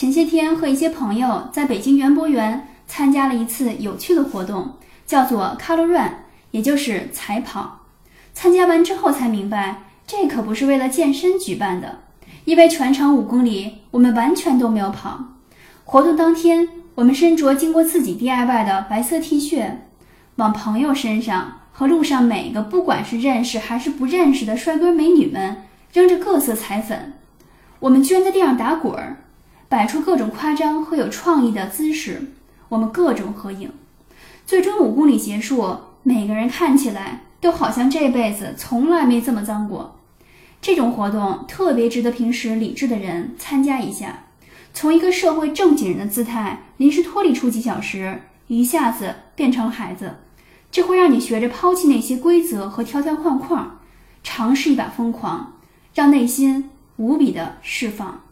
前些天和一些朋友在北京园博园参加了一次有趣的活动，叫做 Color Run， 也就是彩跑。参加完之后才明白，这可不是为了健身举办的，因为全场5公里我们完全都没有跑。活动当天，我们身着经过自己 DIY 的白色 T 恤，往朋友身上和路上每个不管是认识还是不认识的帅哥美女们扔着各色彩粉。我们居然在地上打滚，摆出各种夸张和有创意的姿势，我们各种合影。最终5公里结束，每个人看起来都好像这辈子从来没这么脏过。这种活动特别值得平时理智的人参加一下，从一个社会正经人的姿态临时脱离出几小时，一下子变成了孩子。这会让你学着抛弃那些规则和条条框框，尝试一把疯狂，让内心无比的释放。